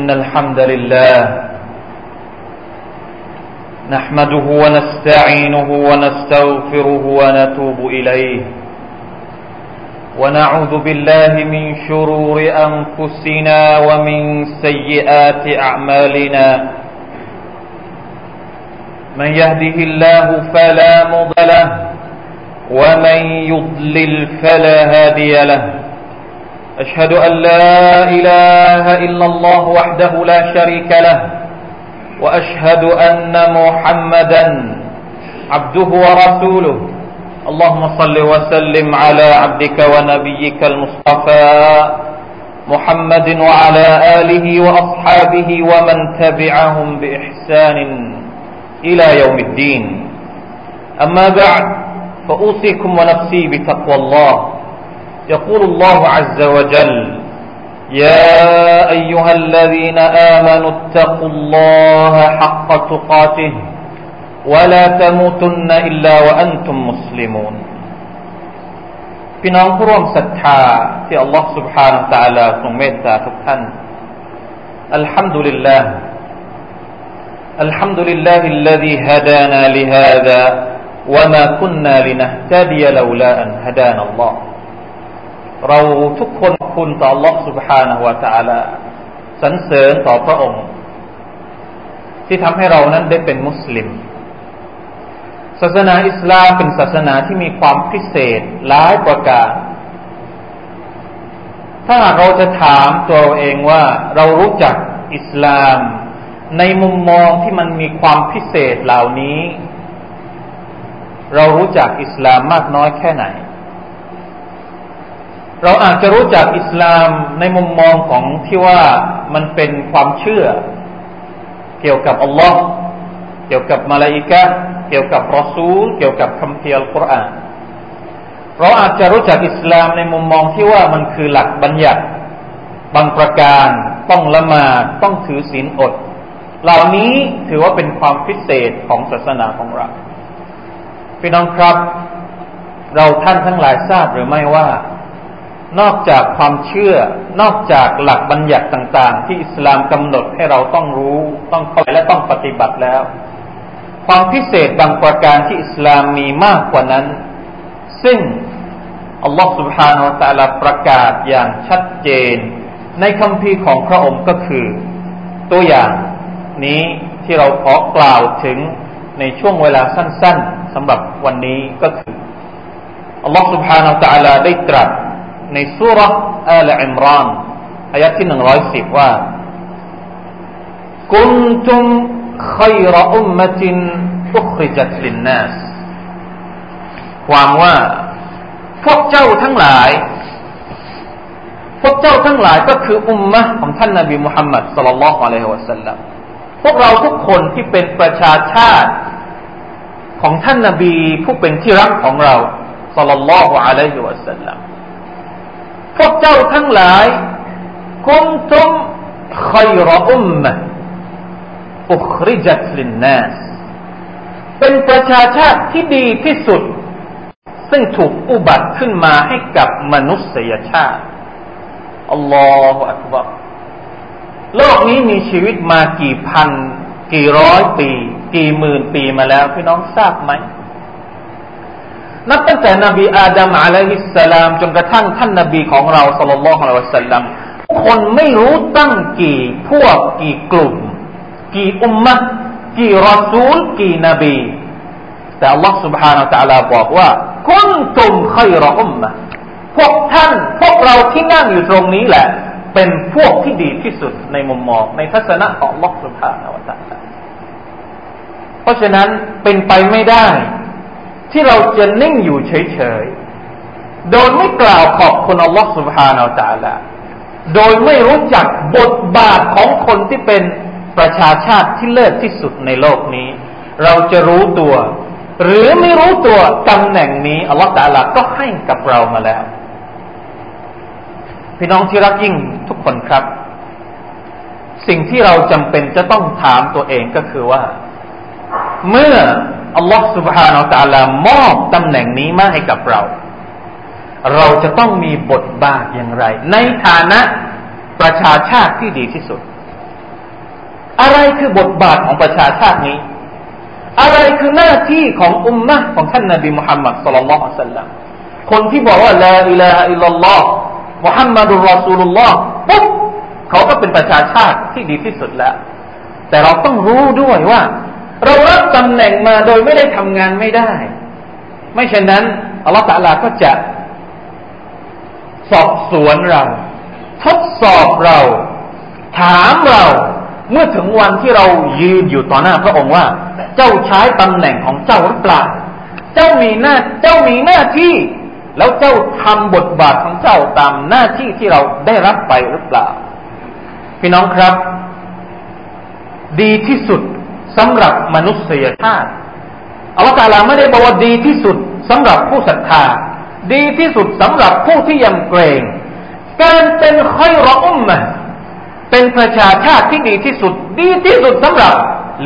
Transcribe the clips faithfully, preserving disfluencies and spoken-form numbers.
إن الحمد لله نحمده ونستعينه ونستغفره ونتوب إليه ونعوذ بالله من شرور أنفسنا ومن سيئات أعمالنا من يهده الله فلا مضل له ومن يضلل فلا هادي له أشهد أن لا إله إلا الله وحده لا شريك له وأشهد أن محمدا عبده ورسوله اللهم صل وسلم على عبدك ونبيك المصطفى محمد وعلى آله وأصحابه ومن تبعهم بإحسان إلى يوم الدين أما بعد فأوصيكم ونفسي بتقوى الله يقول الله عز وجل يا أيها الذين آمنوا اتقوا الله حق تقاته ولا تموتن إلا وأنتم مسلمون พี่น้องผู้ร่วมศรัทธาที่อัลลอฮฺ سبحانه และ تعالى ทรงเมตตาทุกท่านอัลฮัมดุลิลลาห์อัลฮัมดุลิลลาฮิลลซีฮะดานาลิฮาซา وما كنا لنهتدي لولا أن هدانا اللهเราทุกคนคุณต่อ Allah سبحانه และ تعالى สรรเสริญต่อพระองค์ที่ทำให้เรานั้นได้เป็นมุสลิมศาสนาอิสลามเป็นศาสนาที่มีความพิเศษหลายประการถ้าหากเราจะถามตัวเราเองว่าเรารู้จักอิสลามในมุมมองที่มันมีความพิเศษเหล่านี้เรารู้จักอิสลามมากน้อยแค่ไหนเราอาจจะรู้จักอิสลามในมุมมองของที่ว่ามันเป็นความเชื่อเกี่ยวกับอัลลอฮ์เกี่ยวกับมลาอิกะฮ์เกี่ยวกับรอซูลเกี่ยวกับคัมภีร์อัลกุรอานเราอาจจะรู้จักอิสลามในมุมมองที่ว่ามันคือหลักบัญญัติบางประการต้องละหมาดต้องถือศีลอดเหล่านี้ถือว่าเป็นความพิเศษของศาสนาของเราพี่น้องครับเราท่านทั้งหลายทราบหรือไม่ว่านอกจากความเชื่อนอกจากหลักบัญญัติต่างๆที่อิสลามกำหนดให้เราต้องรู้ต้องเข้าใจและต้องปฏิบัติแล้วความพิเศษบางประการที่อิสลามมีมากกว่านั้นซึ่งอัลลอฮฺ سبحانه และ تعالى ประกาศอย่างชัดเจนในคัมภีร์ของพระองค์ก็คือตัวอย่างนี้ที่เราขอกล่าวถึงในช่วงเวลาสั้นๆสำหรับวันนี้ก็คืออัลลอฮฺ سبحانه และ تعالى ได้ตรัสในซูเราะห์อาลอิมรอนอายะห์ที่หนึ่งร้อยสิบว่ากุนตุมค็อยรออุมมะตินอุคริจัตลินนัสความว่าพวกเจ้าทั้งหลายพวกเจ้าทั้งหลายก็คืออุมมะห์ของท่านนบีมุฮัมมัดศ็อลลัลลอฮุอะลัยฮิวะซัลลัมพวกเราทุกคนที่เป็นประชาชาติของท่านนบีผู้เป็นที่รักของเราศ็อลลัลลอฮุอะลัยฮิวะซัลลัมพวกเจ้าทั้งหลายกุนตุมค็อยรออุมมะฮ์อุคริจัตลินนัสเป็นประชาชาติที่ดีที่สุดซึ่งถูกอุบัติขึ้นมาให้กับมนุษยชาติอัลลอฮุอักบัรโลกนี้มีชีวิตมากี่พันกี่ร้อยปีกี่หมื่นปีมาแล้วพี่น้องทราบไหมนับตั้งแต่นบีอาดัมอะลัยฮิสสลามจนกระทั่งท่านนบีของเราศ็อลลัลลอฮุอะลัยฮิวะซัลลัมคนไม่รู้ตั้งกี่พวกกี่กลุ่มกี่อุมมะฮ์กี่รอซูลกี่นบีแต่อัลลอฮฺ سبحانه และ تعالى บอกว่ากุนตุมค็อยรออุมมะฮ์พวกท่านพวกเราที่นั่งอยู่ตรงนี้แหละเป็นพวกที่ดีที่สุดในมุมมองในทัศนะของอัลลอฮฺ سبحانه และ تعالى เพราะฉะนั้นเป็นไปไม่ได้ที่เราจะนิ่งอยู่เฉยๆโดยไม่กล่าวขอบคุณอัลลอฮฺ سبحانه และ تعالى โดยไม่รู้จักบทบาทของคนที่เป็นประชาชาติที่เลิศที่สุดในโลกนี้เราจะรู้ตัวหรือไม่รู้ตัวตำแหน่งนี้อัลลอฮฺตะอาลาก็ให้กับเรามาแล้วพี่น้องที่รักยิ่งทุกคนครับสิ่งที่เราจำเป็นจะต้องถามตัวเองก็คือว่าเมื่ออัลลอฮฺ سبحانه และ تعالى มอบตำแหน่งนี้มาให้กับเราเราจะต้องมีบทบาทอย่างไรในฐานะประชาชาติที่ดีที่สุด อะไรคือบทบาทของประชาชาตินี้อะไรคือหน้าที่ของอุมมะห์ของท่านนบีมุฮัมมัดศ็อลลัลลอฮุอะลัยฮิวะซัลลัมคนที่บอกว่าลาอิลาฮะอิลลัลลอฮ์มุฮัมมัดุรรอซูลุลลอฮ์ปุ๊บเขาก็เป็นประชาชาติที่ดีที่สุดแล้วแต่เราต้องรู้ด้วยว่าเรารับตำแหน่งมาโดยไม่ได้ทำงานไม่ได้ไม่เช่นนั้นอัลลอฮฺตะอาลาก็จะสอบสวนเราทดสอบเราถามเราเมื่อถึงวันที่เรายืนอยู่ต่อหน้าพระองค์ว่าเจ้าใช้ตำแหน่งของเจ้าหรือเปล่าเจ้ามีหน้าเจ้ามีหน้าที่แล้วเจ้าทำบทบาทของเจ้าตามหน้าที่ที่เราได้รับไปหรือเปล่าพี่น้องครับดีที่สุดสำหรับมนุษยชาติอัลเลาะห์ตะอาลาไม่ได้บอกว่าดีที่สุดสำหรับผู้ศรัทธาดีที่สุดสำหรับผู้ที่ยำเกรงการเป็นค็อยรออุมมะห์เป็นประชาชาติที่ดีที่สุดดีที่สุดสำหรับ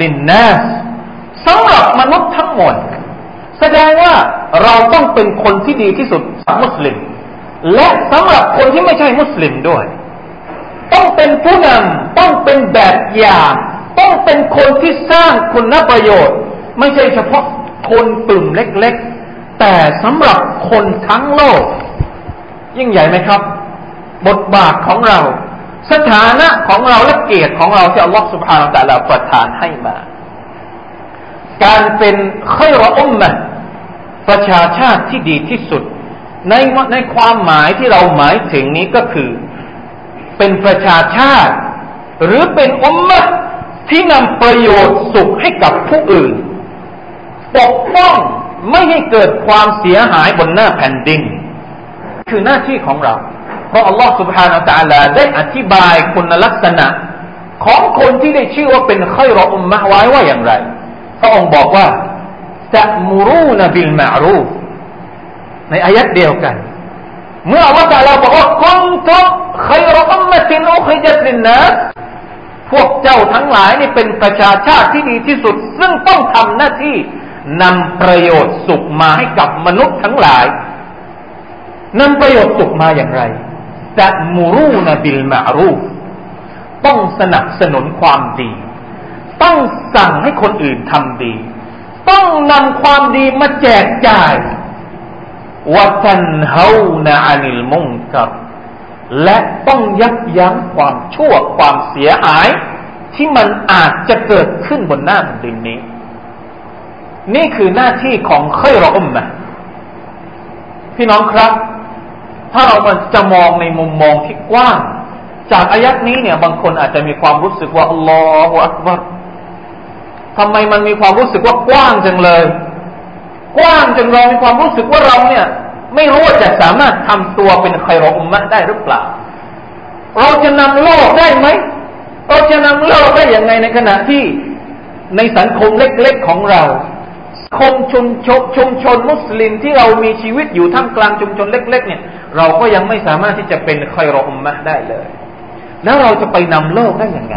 ลินนาสสำหรับมนุษย์ทั้งหมดแสดงว่าเราต้องเป็นคนที่ดีที่สุดสำหรับมุสลิมและสำหรับคนที่ไม่ใช่มุสลิมด้วยต้องเป็นผู้นำต้องเป็นแบบอย่างต้องเป็นคนที่สร้างคุณประโยชน์ไม่ใช่เฉพาะคนกลุ่มเล็กๆแต่สำหรับคนทั้งโลกยิ่งใหญ่ไหมครับบทบาทของเราสถานะของเราและเกียรติของเราที่อัลลอฮฺซุบฮานะฮูวะตะอาลาประทานให้มาการเป็นค็อยรออุมมะห์ประชาชาติที่ดีที่สุดในในความหมายที่เราหมายถึงนี้ก็คือเป็นประชาชาติหรือเป็นอุมมะห์ที่นำประโยชน์สุขให้กับผู้อื่นปกป้องไม่ให้เกิดความเสียหายบนหน้าแผ่นดินคือหน้าที่ของเราเพราะอัลลอฮฺซุบฮานะฮูวะตะอาลาได้อธิบายคุณลักษณะของคนที่ได้ชื่อว่าเป็นค็อยรออุมมะห์ไว้ว่าอย่างไรพระองค์บอกว่าตะมุรูนะบิลมะอรูฟในอายะห์เดียวกันเมื่ออัลเลาะห์ตะอาลาบอกว่ากุนตุค็อยรออุมมะตินอุคริญัตลินนาสพวกเจ้าทั้งหลายนี่เป็นประชาชาติที่ดีที่สุดซึ่งต้องทำหน้าที่นำประโยชน์สุขมาให้กับมนุษย์ทั้งหลายนำประโยชน์สุขมาอย่างไรตะมุรูนะบิลมะอรูฟต้องสนับสนุนความดีต้องสั่งให้คนอื่นทำดีต้องนำความดีมาแจกจ่ายวะตันเฮานะอานิลมุนกัรและต้องยับยั้งความชั่วความเสียหายที่มันอาจจะเกิดขึ้นบนหน้าแผ่นดินนี้นี่คือหน้าที่ของค็อยรออุมมะห์พี่น้องครับถ้าเราจะมองในมุมมองที่กว้างจากอายัดนี้เนี่ยบางคนอาจจะมีความรู้สึกว่าอัลลอฮฺอักบัรทำไมมันมีความรู้สึกว่ากว้างจังเลยกว้างจังเรามีความรู้สึกว่าเราเนี่ยไม่รู้ว่าจะสามารถทำตัวเป็นค็อยรออุมมะห์ได้หรือเปล่าเราจะนำโลกได้ไหมเราจะนำโลกได้อย่างไรในขณะที่ในสังคมเล็กๆของเราสังคมชุมชนชุมชนมุสลิมที่เรามีชีวิตอยู่ท่ามกลางชุมชนเล็กๆเนี่ยเราก็ยังไม่สามารถที่จะเป็นค็อยรออุมมะห์ได้เลยแล้วเราจะไปนำโลกได้อย่างไร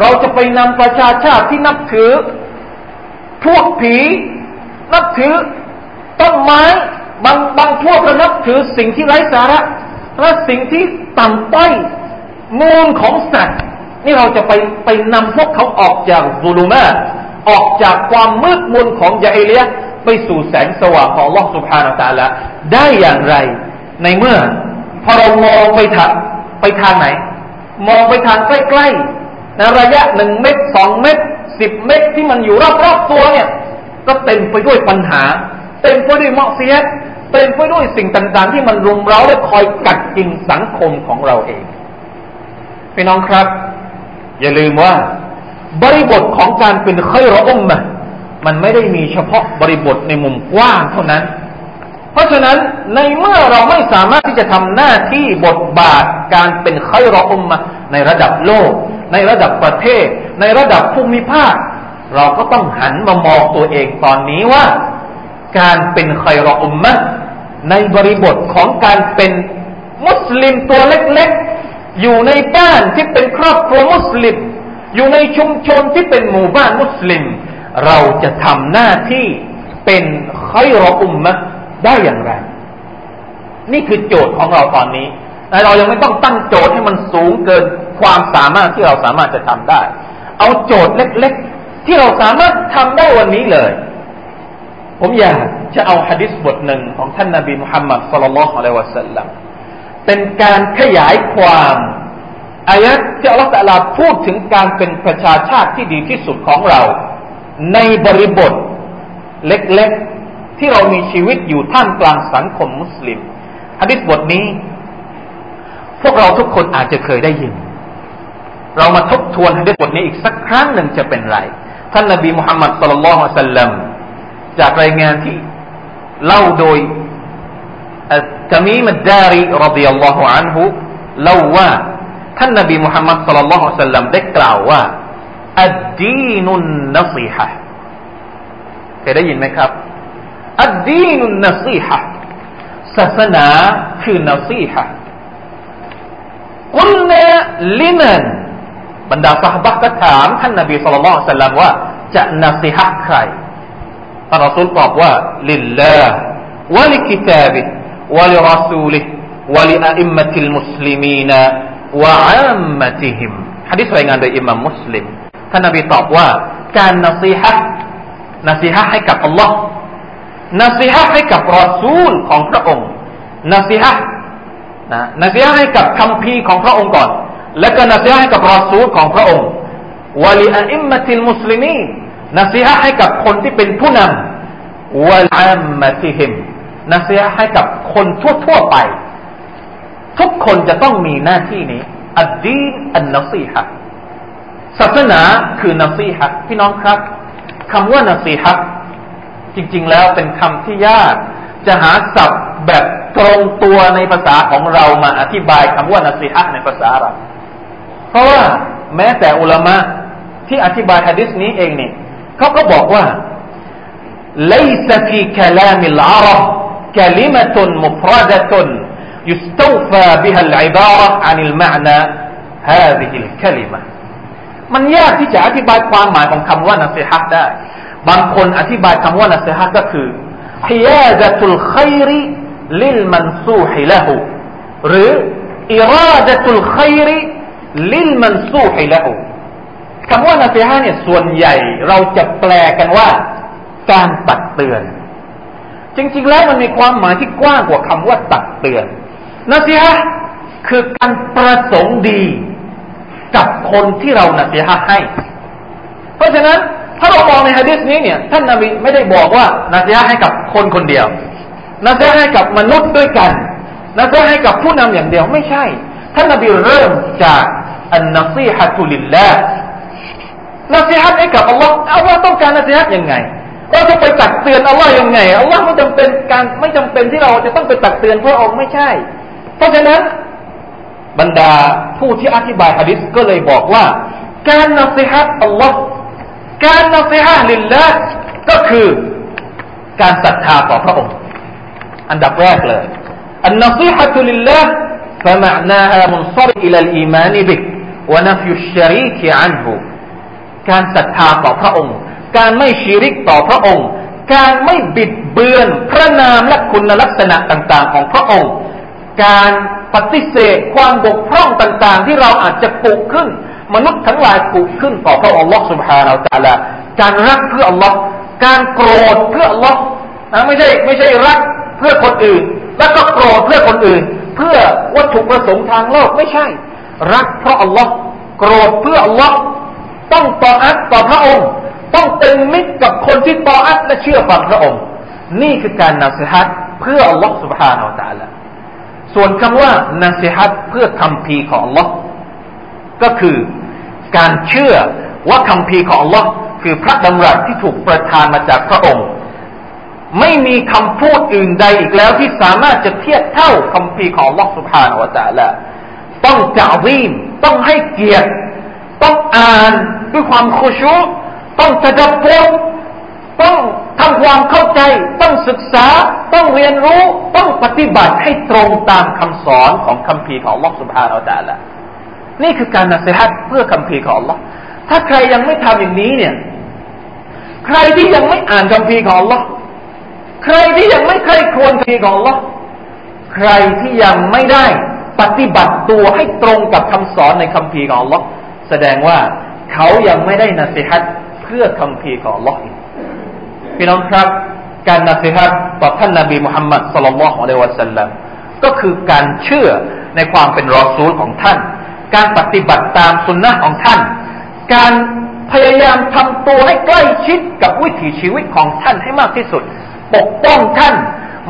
เราจะไปนำประชาชาติที่นับถือพวกผีนับถือต้นไม้บางบางพวกก็นับถือสิ่งที่ไร้สาระและสิ่งที่ต่ำต้อยมูลของสัตว์นี่เราจะไปไปนำพวกเขาออกจากซุลูมาตออกจากความมืดมนของญะฮิลิยะห์ไปสู่แสงสว่างของอัลเลาะห์ซุบฮานะฮูวะตะอาลาได้อย่างไรในเมื่อพอเรามองไปทางไปทางไหนมองไปทางใกล้ๆในระยะหนึ่งเมตรสองเมตรสิบเมตรที่มันอยู่รอบๆตัวเนี่ยก็เต็มไปด้วยปัญหาเต็มไปด้วยมอซียะห์เต็มไปด้วยสิ่งต่างๆที่มันรุมเร้าและคอยกัดกินสังคมของเราเองพี่น้องครับอย่าลืมว่าบริบทของการเป็นค็อยรออุมมะห์มันไม่ได้มีเฉพาะบริบทในมุมกว้างเท่านั้นเพราะฉะนั้นในเมื่อเราไม่สามารถที่จะทำหน้าที่บทบาทการเป็นค็อยรออุมมะห์ในระดับโลกในระดับประเทศในระดับภูมิภาคเราก็ต้องหันมามองตัวเองตอนนี้ว่าการเป็นค็อยรออุมมะห์ในบริบทของการเป็นมุสลิมตัวเล็กๆอยู่ในบ้านที่เป็นครอบครัวมุสลิมอยู่ในชุมชนที่เป็นหมู่บ้านมุสลิมเราจะทำหน้าที่เป็นค็อยรออุมมะห์ได้อย่างไรนี่คือโจทย์ของเราตอนนี้แต่เรายังไม่ต้องตั้งโจทย์ให้มันสูงเกิน ความสามารถที่เราสามารถจะทำได้เอาโจทย์เล็กๆที่เราสามารถทำได้วันนี้เลยผมอยากจะเอาหะดีษบทหนึ่งของท่านนบีมุฮัมมัดศ็อลลัลลอฮุอะลัยฮิวะซัลลัมเป็นการขยายความอายะห์ที่อัลเลาะห์ตะอาลาพูดถึงการเป็นประชาชาติที่ดีที่สุดของเราในบริบทเล็กๆที่เรามีชีวิตอยู่ท่ามกลางสังคมมุสลิมหะดีษบทนี้พวกเราทุกคนอาจจะเคยได้ยินเรามาทบทวนหะดีษบทนี้อีกสักครั้งหนึ่งจะเป็นไรท่านนบีมุฮัมมัดศ็อลลัลลอฮุอะลัยฮิวะซัลลัมจากรายงานที่เล่าโดยอัตตะมีมอัดดารีรอฎิยัลลอฮุอันฮุเล่าว่าท่านนบีมุฮัมมัดศ็อลลัลลอฮุอะลัยฮิวะซัลลัมได้กล่าวว่าอัดดีนุนนะซีฮะห์เคยได้ยินไหมครับอัดดีนุนนะซีฮะห์ศาสนาคือนะซีฮะห์กุลนาลิมันบรรดาซอฮาบะห์ก็ถามท่านนบีศ็อลลัลลอฮุอะลัยฮิวะซัลลัมว่าจะนะซีฮะห์ใครท่านรอซูลตอบว่าลิลลาห์วะลิกิตาบิฮิวะลิรอซูลิฮิวะลิอะอิมมะติลมุสลิมีนวะอามมะติฮิมหะดีษรายงานโดยอิหม่ามมุสลิมท่านนบีตอบว่าการนะซีฮะห์นะซีฮะห์ให้กับอัลเลาะห์นะซีฮะห์ให้กับรอซูลของพระองค์นะซีฮะห์นะนะซีฮะห์ให้กับคัมภีร์ของพระองค์ก่อนแล้วก็นะซีฮะห์ให้กับรอซูลของพระองค์วะลิอะอิมมะติลมุสลิมีนนะซีฮะห์ให้กับคนที่เป็นผู้นำวะลอัมมะติฮิมนะซีฮะห์ให้กับคนทั่วๆไปทุกคนจะต้องมีหน้าที่นี้อัดดีนอันนะซีฮะห์ศาสนาคือนะซีฮะห์พี่น้องครับคำว่านะซีฮะห์จริงๆแล้วเป็นคำที่ยากจะหาศัพท์แบบตรงตัวในภาษาของเรามาอธิบายคำว่านะซีฮะห์ในภาษาอาหรับเพราะว่าแม้แต่อุลามะที่อธิบายหะดีษนี้เองนี่เขาก็บอกว่า ليس في كلام العرب كلمة مفردة يستوفى بها العبارة عن المعنى هذه الكلمة มันยากที่จะอธิบายความหมายของคำว่านะซีฮะห์ได้บางคนอธิบายคำว่านะซีฮะห์ก็คือ حيازة الخير للمنصوح له หรือ إرادة الخير للمنصوح لهคำว่านะซีฮะห์เนี่ยส่วนใหญ่เราจะแปลกันว่าการตักเตือนจริงๆแล้วมันมีความหมายที่กว้างกว่าคำว่าตักเตือนนะซีฮะห์คือการประสงค์ดีกับคนที่เรานะซีฮะห์ให้เพราะฉะนั้นถ้าเรามองในหะดีษนี้เนี่ยท่านนบีไม่ได้บอกว่านะซีฮะห์ให้กับคนคนเดียวนะซีฮะห์ให้กับมนุษย์ด้วยกันนะซีฮะห์ให้กับผู้นำอย่างเดียวไม่ใช่ท่านนบีเริ่มจากอันนะซีฮะตุลิลลาห์นะซีฮะห์ให้กับอัลเลาะห์อัลเลาะห์ต้องการนะซีฮะห์ยังไงเราจะไปตักเตือนอัลเลาะห์ยังไงอัลเลาะห์ไม่จำเป็นการไม่จำเป็นที่เราจะต้องไปตักเตือนพระองค์ไม่ใช่เพราะฉะนั้นบรรดาผู้ที่อธิบายหะดีษก็เลยบอกว่าการนะซีฮะห์อัลเลาะห์การนะซีฮะห์ลิลลาห์ก็คือการศรัทธาต่อพระองค์อันดับแรกเลยอันนะซีฮะห์ลิลลาห์ฟะมะอ์นาฮามุนศอรอิลัลอีมานบิกวะนะฟยุชชะรีกอันฮุการศรัทธาต่อพระองค์การไม่ชิริกต่อพระองค์การไม่บิดเบือนพระนามและคุณลักษณะต่างๆของพระองค์การปฏิเสธความบกพร่องต่างๆที่เราอาจจะปลุกขึ้นมนุษย์ทั้งหลายปลุกขึ้นต่อพระองค์อัลเลาะห์ซุบฮานะฮูวะตะอาลาการรักเพื่ออัลเลาะห์การโกรธเพื่ออัลเลาะห์นะไม่ใช่ไม่ใช่รักเพื่อคนอื่นแล้วก็โกรธเพื่อคนอื่นเพื่อวัตถุประสงค์ทางโลกไม่ใช่รักเพราะอัลเลาะห์โกรธเพื่ออัลเลาะห์ต้องตออัตต่อพระองค์ต้องเป็นมิตรกับคนที่ตออัตและเชื่อฟังพระองค์นี่คือการนะซีฮะห์เพื่ออัลเลาะห์ซุบฮานะฮูวะตะอาลาส่วนคำว่านะซีฮะห์เพื่อคัมภีร์ของอัลเลาะห์ก็คือการเชื่อว่าคัมภีร์ของอัลเลาะห์คือพระดำรัสที่ถูกประทานมาจากพระองค์ไม่มีคำพูดอื่นใดอีกแล้วที่สามารถจะเทียบเท่าคัมภีร์ของอัลเลาะห์ซุบฮานะฮูวะตะอาลาต้องตะอวีมต้องให้เกียรติต้องอ่านด้วยความคุชูต้องตะดับบุรต้องทำความเข้าใจต้องศึกษาต้องเรียนรู้ต้องปฏิบัติให้ตรงตามคำสอนของคัมภีร์ของ Allah Subhanahu Wa Taala นี่คือการนะซีฮะห์เพื่อคัมภีร์ของ Allah ถ้าใครยังไม่ทำอย่างนี้เนี่ยใครที่ยังไม่อ่านคัมภีร์ของ Allah ใครที่ยังไม่ใคร่ครวญคัมภีร์ของ Allah ใครที่ยังไม่ได้ ปฏิบัติตัวให้ตรงกับคำสอนในคัมภีร์ของอัลลอฮ์แสดงว่าเขายังไม่ได้นะซีฮะห์เพื่อคัมภีร์ของอัลลอฮ์พี่น้องครับการนะซีฮะห์ต่อท่านนบีมุฮัมมัดศ็อลลัลลอฮุอะลัยฮิวะซัลลัมก็คือการเชื่อในความเป็นรอซูลของท่านการปฏิบัติตามสุนนะห์ของท่านการพยายามทำตัวให้ใกล้ชิดกับวิถีชีวิตของท่านให้มากที่สุดปกป้องท่าน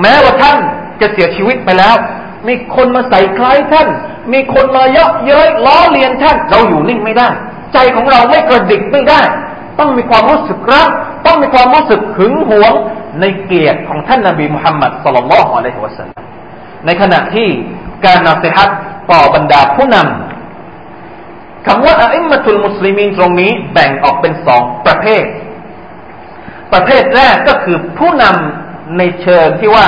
แม้ว่าท่านจะเสียชีวิตไปแล้วมีคนมาใส่คล้ายท่านมีคนมาเยาะเย้ยล้อเลียนท่านเราอยู่นิ่งไม่ได้ใจของเราไม่กระดิกไม่ได้ต้องมีความรู้สึกรักต้องมีความรู้สึกหึงหวงในเกียรติของท่านนบีมุฮัมมัดศ็อลลัลลอฮุอะลัยฮิวะซัลลัมในขณะที่การนะซีฮะห์ต่อบรรดาผู้นำคำว่าอะอิมมะตุลมุสลิมีนตรงนี้แบ่งออกเป็นสองประเภทประเภทแรกก็คือผู้นำในเชิงที่ว่า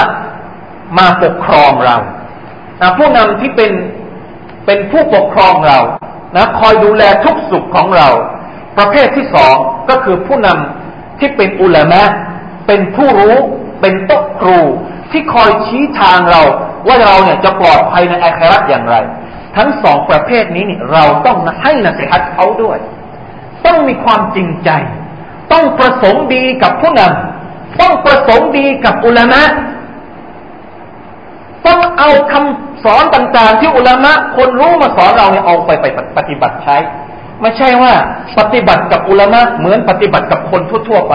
มาปกครองเรานะผู้นำที่เป็นเป็นผู้ปกครองเรานะคอยดูแลทุกสุขของเราประเภทที่สองก็คือผู้นำที่เป็นอุลามะเป็นผู้รู้เป็นโต๊ะครูที่คอยชี้ทางเราว่าเราเนี่ยจะปลอดภัยในอาคิเราะห์อย่างไรทั้งสองประเภทนี้เนี่ยเราต้องให้นะซีฮะห์เขาด้วยต้องมีความจริงใจต้องประสงค์ดีกับผู้นำต้องประสงค์ดีกับอุลามะต้องเอาคำสอนต่างๆที่อุลามะคนรู้มาสอนเราเนี่ยเอาไปไปปฏิบัติใช้ไม่ใช่ว่าปฏิบัติกับอุลามะเหมือนปฏิบัติกับคนทั่วๆไป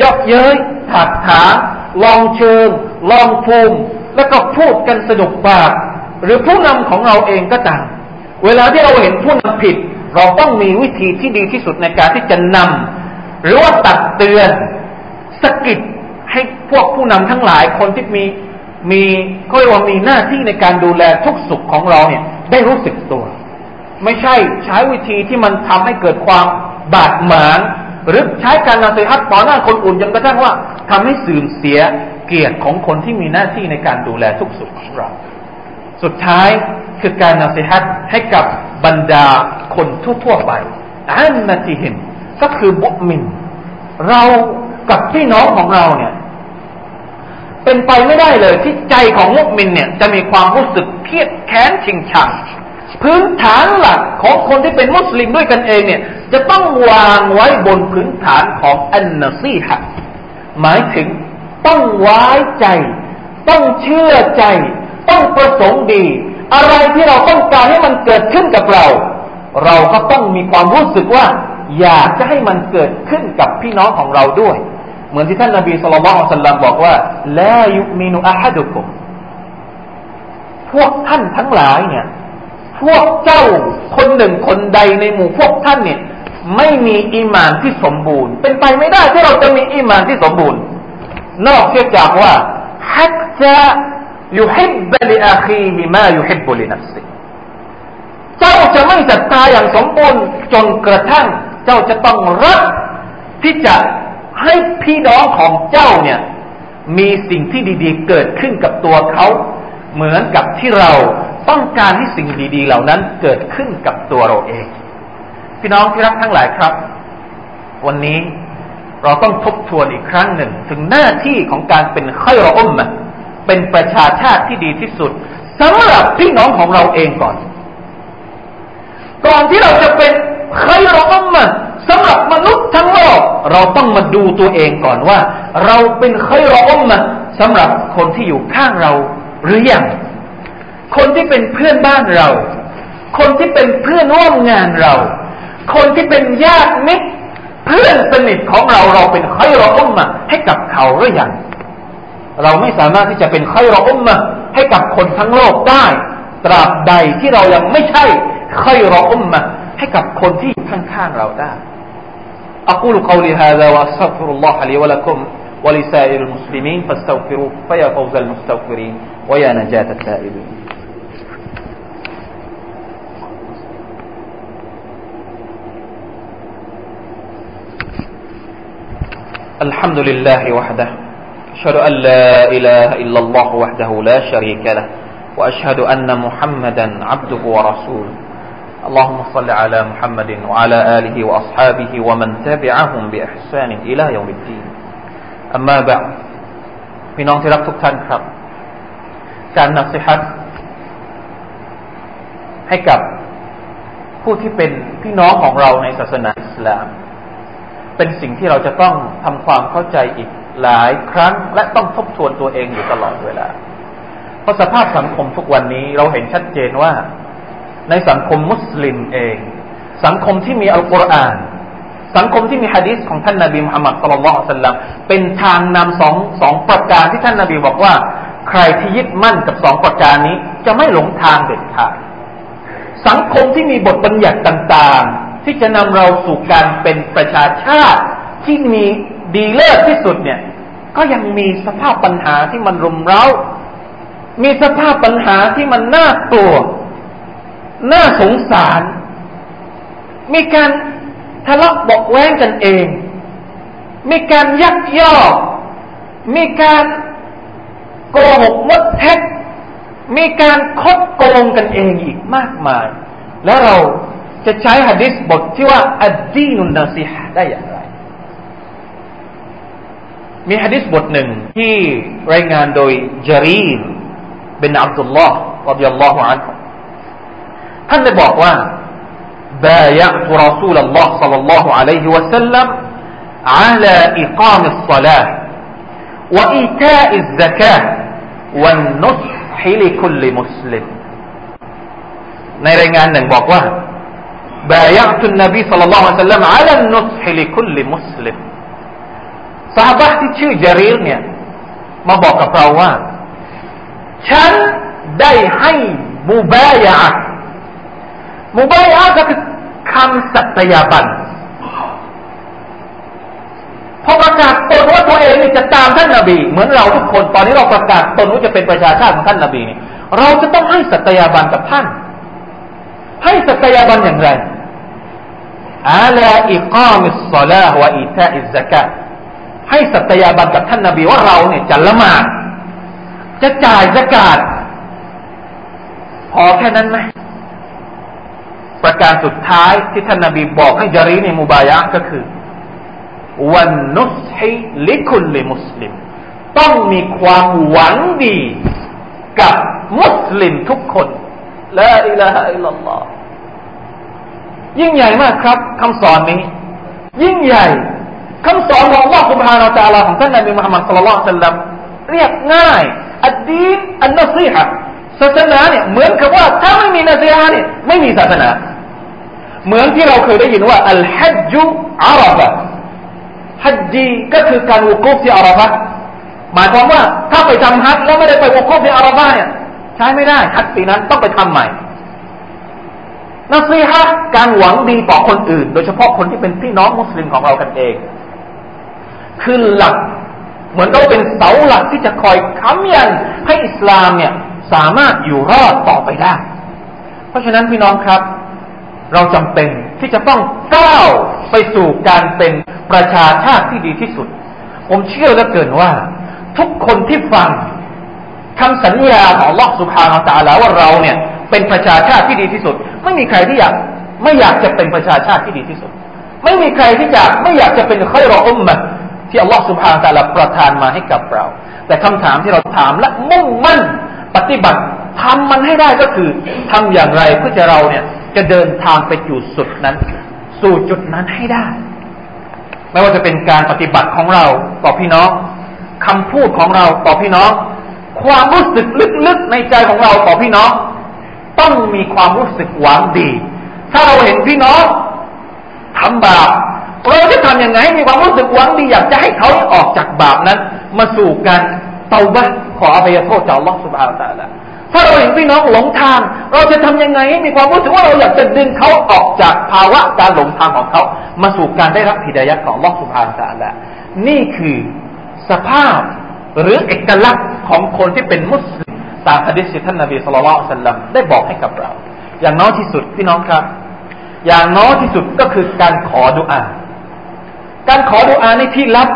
ยกเย้ยถากถางลองเชิงลองภูมิแล้วก็พูดกันสนุกปากหรือผู้นำของเราเองก็ตามเวลาที่เราเห็นผู้นำผิดเราต้องมีวิธีที่ดีที่สุดในการที่จะนำหรือว่าตักเตือนสะกิดให้พวกผู้นำทั้งหลายคนที่มีมีเขาเรียกว่ามีหน้าที่ในการดูแลทุกสุขของเราเนี่ยได้รู้สึกตัวไม่ใช่ใช้วิธีที่มันทำให้เกิดความบาดหมางหรือใช้การนะซีฮะห์ต่อหน้าคนอื่นจนกระทั่งว่าทำให้เสื่อมเสียเกียรติของคนที่มีหน้าที่ในการดูแลทุกสุขของเราสุดท้ายคือการนะซีฮะห์ให้กับบรรดาคนทั่วๆไปอัมมะติฮิมก็คือมุมินเรากับพี่น้องของเราเนี่ยเป็นไปไม่ได้เลยที่ใจของมุมินเนี่ยจะมีความรู้สึกเครียดแค้นชิงชังพื้นฐานหลักของคนที่เป็นมุสลิมด้วยกันเองเนี่ยจะต้องวางไว้บนพื้นฐานของอันนะซีฮะห์หมายถึงต้องไว้ใจต้องเชื่อใจต้องประสงค์ดีอะไรที่เราต้องการให้มันเกิดขึ้นกับเราเราก็ต้องมีความรู้สึกว่าอยากจะให้มันเกิดขึ้นกับพี่น้องของเราด้วยเหมือนที่ท่านนบีศ็อลลัลลอฮุอะลัยฮิวะซัลลัมบอกว่าลายุมินุอะฮะดุกุมพวกท่านทั้งหลายเนี่ยพวกเจ้าคนหนึ่งคนใดในหมู่พวกท่านเนี่ยไม่มีอีหม่านที่สมบูรณ์เป็นไปไม่ได้ที่เราจะมีอีหม่านที่สมบูรณ์นอกจากว่าฮัตตายุฮิบบะลิอาคีฮิมายุฮิบบุลินัฟซิเจ้าจะไม่ศรัทธาอย่างสมบูรณ์จนกระทั่งเจ้าจะต้องรักที่จะให้พี่น้องของเจ้าเนี่ยมีสิ่งที่ดีๆเกิดขึ้นกับตัวเขาเหมือนกับที่เราต้องการให้สิ่งดีๆเหล่านั้นเกิดขึ้นกับตัวเราเองพี่น้องที่รักทั้งหลายครับวันนี้เราต้องทบทวนอีกครั้งหนึ่งถึงหน้าที่ของการเป็นข้อยรออุมมะเป็นประชาชาติที่ดีที่สุดสำหรับพี่น้องของเราเองก่อนก่อนที่เราจะเป็นข้อยรออุมมะสำหรับมนุษย์ทั้งโลกเราต้องมาดูตัวเองก่อนว่าเราเป็นข้อยรออุมมะสำหรับคนที่อยู่ข้างเราหรือยังคนที่เป็นเพื่อนบ้านเราคนที่เป็นเพื่อนร่วมงานเราคนที่เป็นญาติมิตรเพื่อนสนิทของเราเราเป็นข้อยรออุมมะให้กับเขาหรือยังเราไม่สามารถที่จะเป็นข้อยรออุมมะให้กับคนทั้งโลกได้ตราบใดที่เรายังไม่ใช่ข้อยรออุมมะให้กับคนที่อยู่ข้างๆเราได้อะกูลุกอลีฮาซาวะอัสตัฆฟิรุลลอฮะลีวะละกุมวะลิซาอิริลมุสลิมีนฟัสตัฆฟิรูฟะยาฟาวซัลมุสตัฆฟิรีนวะยานะญาตัสซาอิลีนالحمد لله وحده أشهد أن لا إله إلا الله وحده لا شريك له وأشهد أن محمدا عبده ورسوله اللهم صل على محمد وعلى آله وأصحابه ومن تبعهم بإحسان إلى يوم الدين أما بعد พี่น้องที่รักทุกท่านครับการนะซีฮะห์ ให้กับผู้ที่เป็นพี่น้องของเราในศาสนาอิสลามเป็นสิ่งที่เราจะต้องทำความเข้าใจอีกหลายครั้งและต้องทบทวนตัวเองอยู่ตลอดเวลาเพราะสภาพสังคมทุกวันนี้เราเห็นชัดเจนว่าในสังคมมุสลิมเองสังคมที่มีอัลกุรอานสังคมที่มีหะดีษของท่านนบีมุฮัมมัดศ็อลลัลลอฮุอะลัยฮิวะซัลลัมเป็นทางนำสองสองประการที่ท่านนบีบอกว่าใครที่ยึดมั่นกับสองประการนี้จะไม่หลงทางเด็ดขาดสังคมที่มีบทบัญญัติต่างๆที่จะนำเราสู่การเป็นประชาชาติที่มีดีเลิศที่สุดเนี่ยก็ยังมีสภาพปัญหาที่มันรุมเร้ามีสภาพปัญหาที่มันน่ากลัวน่าสงสารมีการทะเลาะเบาะแว้งกันเองมีการยักยอกมีการโกหกมดเท็จมีการคดโกงกันเองอีกมากมายแล้วเราจะใช้หะดีษบทที่ว่าอัดดีนุนนาซีฮะห์ได้อย่างไรมีหะดีษบทหนึ่งที่รายงานโดยญะรีรบินอับดุลลอฮ์รอฎิยัลลอฮุอันฮุท่านได้บอกว่าبايعت رسول الله صلى الله عليه وسلم على إقام الصلاة وإيتاء الزكاة والنصح لكل مسلم ในรายงานหนึ่งบอกว่า بايعت النبي صلى الله عليه وسلم على النصح لكل مسلم ซอฮาบะห์ที่ชื่อญะรีรเนี่ยมาบอกกับเราว่าฉันได้ให้มุบายะอะห์มุบายะห์ก็คือคำสัตยาบันพอประกาศตนว่าตัวเองจะตามท่านนบีเหมือนเราทุกคนตอนนี้เราประกาศตนว่าจะเป็นประชาชาติของท่านนบีเนี่ยเราจะต้องให้สัตยาบันกับท่านให้สัตยาบันอย่างไรอาลาอิกามิศศอลาห์วะอีตาอิซซะกาตให้สัตยาบันกับท่านนบีว่าเราเนี่ยจะละหมาดจะจ่ายซะกาตพอแค่นั้นไหมประการสุดท้ายที่ท่านนบีบอกให้ญะรีรในมุบายะห์ก็คือวันนุศฮิลิคุลมุสลิมต้องมีความหวังดีกับมุสลิมทุกคนลาอิลาฮะอิลลัลลอฮยิ่งใหญ่มากครับคำสอนนี้ยิ่งใหญ่คำสอนของอัลเลาะห์ซุบฮานะฮูวะตะอาลาของท่านนบีมุฮัมมัดศ็อลลัลลอฮุอะลัยฮิวะซัลลัมเรียบง่ายอัดดีนอันนะซีฮะห์ศาสนาเนี่ยเหมือนกับว่าถ้าไม่มีนาซีฮะห์เนี่ยไม่มีศาสนาเหมือนที่เราเคยได้ยินว่าอัลฮัจญุอะรอฟะห์ฮัจญีก็คือการวุกูฟที่อะรอฟะห์หมายความว่าถ้าไปทำฮัจญ์แล้วไม่ได้ไปวุกูฟที่อะรอฟะห์เนี่ยใช้ไม่ได้ฮัจญ์ปีนั้นต้องไปทำใหม่นาซีฮะห์การหวังดีต่อคนอื่นโดยเฉพาะคนที่เป็นพี่น้องมุสลิมของเรากันเองคือหลักเหมือนกับเป็นเสาหลักที่จะคอยค้ำยันให้อิสลามเนี่ยสามารถอยู่รอดต่อไปได้เพราะฉะนั้นพี่น้องครับเราจำเป็นที่จะต้องก้าวไปสู่การเป็นประชาชาติที่ดีที่สุดผมเชื่อเหลือเกินว่าทุกคนที่ฟังคำสัญญาของอัลเลาะห์ซุบฮานะฮูวะตะอาลาว่าเราเนี่ยเป็นประชาชาติที่ดีที่สุดไม่มีใครที่อยากไม่อยากจะเป็นประชาชาติที่ดีที่สุดไม่มีใครที่อยากไม่อยากจะเป็นค็อยรออุมมะห์ที่อัลเลาะห์ซุบฮานะฮูวะตะอาลาประทานมาให้กับเราแต่คำถามที่เราถามและมุ่งมั่นปฏิบัติทำมันให้ได้ก็คือทำอย่างไรเพื่อจะเราเนี่ยจะเดินทางไปอยู่สุดนั้นสู่จุดนั้นให้ได้ไม่ว่าจะเป็นการปฏิบัติของเราต่อพี่น้องคำพูดของเราต่อพี่น้องความรู้สึกลึกๆในใจของเราต่อพี่น้องต้องมีความรู้สึกหวังดีถ้าเราเห็นพี่น้องทำบาปเราจะทำยังไงมีความรู้สึกหวังดีอยากจะให้เขาออกจากบาปนั้นมาสู่การเตาบะห์ขออภัยโทษจากอัลเลาะห์ซุบฮานะฮูวะตะอาลาถ้าเราเห็นพี่น้องหลงทางเราจะทำยังไงให้มีความรู้สึกว่าเราอยากจะดึงเขาออกจากภาวะการหลงทางของเขามาสู่การได้รับฮิดายะห์ของอัลเลาะห์ซุบฮานะฮูวะตะอาลานี่คือสภาพหรือเอกลักษณ์ของคนที่เป็นมุสลิมตามหะดีษที่ท่านนบีศ็อลลัลลอฮุอะลัยฮิวะซัลลัมได้บอกให้กับเราอย่างน้อยที่สุดพี่น้องครับอย่างน้อยที่สุดก็คือการขอดุอาการขอดุอาในที่ลับ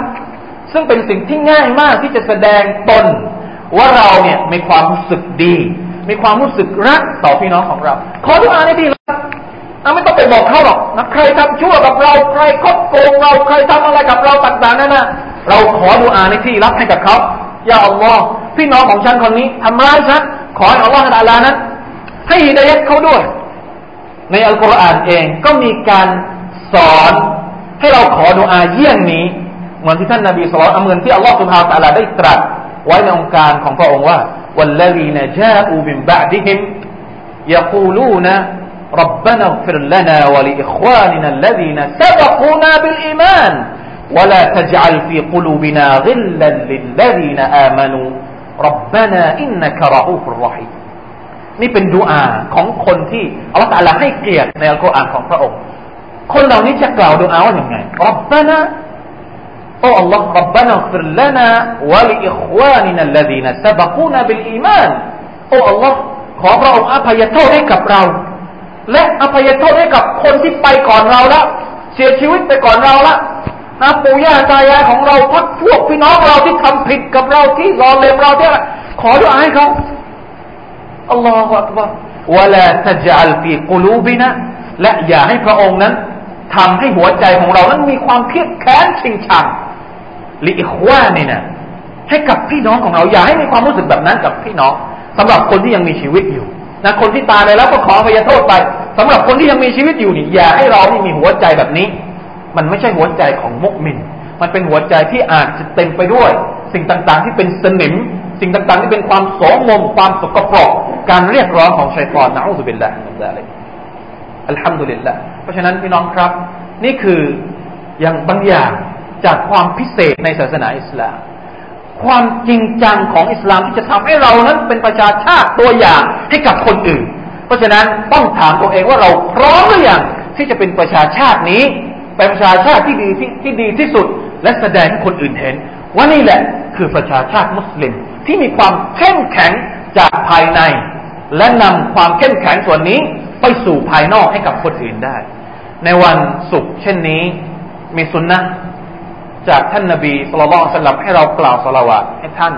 ซึ่งเป็นสิ่งที่ง่ายมากที่จะแสดงตนว่าเราเนี่ยมีความรู้สึกดีมีความรู้สึกรักต่อพี่น้องของเราขอดุอาให้ดีครับไม่ต้องไปบอกเขาหรอกนะใครทำชั่วกับเราใครคดโกงเราใครทำอะไรกับเราต่างๆนั่นนะเราขอดุอาในที่ลับให้กับเขาอย่าอัลลอฮ์พี่น้องของฉันคนนี้ทำร้ายฉันขอให้อัลลอฮ์ตะอาลานั้นให้ฮิดายะห์เขาด้วย ในอัลกุรอานเองก็มีการสอนให้เราขอดุอาเยี่ยงนี้เหมือนที่ท่านนบีศ็อลลัลลอฮุอะลัยฮิวะซัลลัมเหมือนที่อัลลอฮฺซุบฮานะฮูวะตะอาลาได้ตรัสไว้ในองค์การของพระองค์ว่าวัลลซีนะจาอูมินบะอ์ดิฮิมยะกูลูนะร็อบบะนาอิฆฟิรลานาวะลิอิควานินัลลซีนะซะบะกูนาบิลอีมานวะลาตัจอัลฟีกุลูบินากิลลันลิลลซีนะอามานูร็อบบะนาอินนะกะรอูฟุรเราะฮีมนี่เป็นดุอาของคนที่อัลเลาะห์ตะอาลาให้เกียรติในอัลกุรอานของพระองค์คนเหล่านี้จะกล่าวดุอาว่าอย่างไงร็อบบะนาโอ้ Allah ร็อบบะนาอิฆฟิรลานาวะลิอิควานินัลลซีนะซะบะกูนาบิลอีมานโอ้ Allah ขอพระองค์อภัยโทษให้กับเราและอภัยโทษให้กับคนที่ไปก่อนเราละเสียชีวิตไปก่อนเราละนะปู่ย่าตายายของเราพรรคพวกพี่น้องเราที่ทำผิดกับเราที่รอเลมเราที่ขอดุอาให้เขาอัลลอฮฺอักบัรวะลาตัจอัลฟีกุลูบินะและอย่าให้พระองค์นั้นทำให้หัวใจของเรานั้นมีความเครียดแค้นชิงชังลิอิควานินะให้กับพี่น้องของเราอย่าให้มีความรู้สึกแบบนั้นกับพี่น้องสำหรับคนที่ยังมีชีวิตอยู่นะคนที่ตายไปแล้วก็ขออภัยโทษไปสำหรับคนที่ยังมีชีวิตอยู่นี่อย่าให้เรานี่มีหัวใจแบบนี้มันไม่ใช่หัวใจของมุมินมันเป็นหัวใจที่อาจจะเต็มไปด้วยสิ่งต่างๆที่เป็นสนิมสิ่งต่างๆที่เป็นความโสมมความสกปรกการเรียกร้องของชัยฏอนนะอูซุบิลลาฮิมินัชชัยฏอนอัลฮัมดุลิลลาห์เพราะฉะนั้นพี่น้องครับนี่คืออย่างบางอย่างจากความพิเศษในศาสนาอิสลามความจริงจังของอิสลามที่จะทำให้เรานั้นเป็นประชาชาติตัวอย่างให้กับคนอื่นเพราะฉะนั้นต้องถามตัวเองว่าเราพร้อมหรือยังที่จะเป็นประชาชาตินี้เป็นประชาชาติที่ดีที่ที่ดีที่สุดและแสดงให้คนอื่นเห็นว่านี่แหละคือประชาชาติมุสลิมที่มีความเข้มแข็งจากภายในและนำความเข้มแข็งส่วนนี้ไปสู่ภายนอกให้กับคนอื่นได้ในวันศุกร์เช่นนี้มีซุนนะห์จากท่านนบีศ็อลลัลลอฮุอะลัยฮิวะซัลลัมให้เรากล่าวศอลาวาตให้ท่าน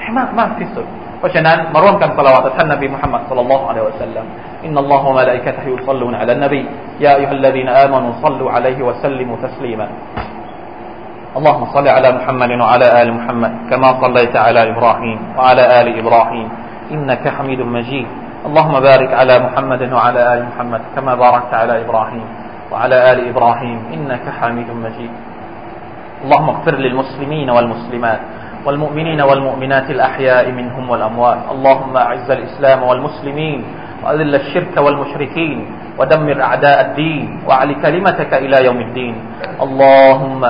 ให้มากๆที่สุดเพราะฉะนั้นมาร่วมกันศอลาวาตต่อท่านนบีมุฮัมมัดศ็อลลัลลอฮุอะลัยฮิวะซัลลัมอินนัลลอฮะวะมะลาอิกะตุฮุยุศ็อลลูนะอะลันนบียาอัยยูฮัลลซีนะอามะนูศ็อลลูอะลัยฮิวะซัลลิมูตัสลีมาอัลลอฮุมมะศ็อลลิอะลามุฮัมมัดวะอะลาอาลิมุฮัมมัดกะมาศ็อลลัยตะอะลาอิบรอฮีมวะอะลาอาลิอิบรอฮีมอินนะกะฮะมีดุมมะญีดอัลลอฮุมมะบาริกอะลามุฮัมมัดวะอะลาอาลิมุฮัมมัดกะมาบารอกตะอะลาอิบรอฮีมวะอะลาอาลิอิบรอฮีมอินนะกะฮะมีดุมมะญีดاللهم اغفر للمسلمين والمسلمات والمؤمنين والمؤمنات الأحياء منهم والأموات اللهم أعز الإسلام والمسلمين وأذل الشرك والمشركين ودمر أعداء الدين وأعل كلمتك إلى يوم الدين اللهم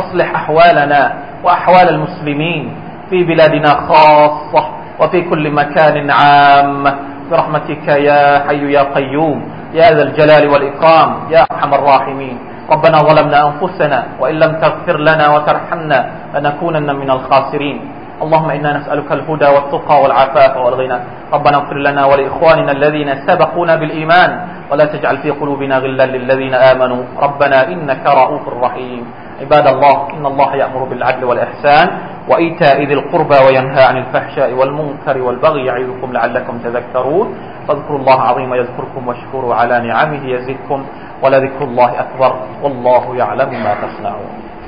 أصلح أحوالنا وأحوال المسلمين في بلادنا خاصة وفي كل مكان عام برحمتك يا حي يا قيوم يا ذا الجلال والإكرام يا أرحم الراحمين ربنا ظلمنا أنفسنا وإن لم تغفر لنا وترحمنا لنكونن من الخاسرين اللهم إنا نسألك الهدى والتقى والعفاف والغنى ربنا اغفر لنا ولإخواننا الذين سبقونا بالإيمان ولا تجعل في قلوبنا غلا للذين آمنوا ربنا إنك رؤوف رحيم عباد الله إن الله يأمر بالعدل والإحسان وإيتاء ذي القربى وينهى عن الفحشاء والمنكر والبغي يعظكم لعلكم تذكرون فاذكروا الله العظيم يذكركم واشكروا على نعمه يزدكم ولذكر الله أكبر والله يعلم ما تصنعون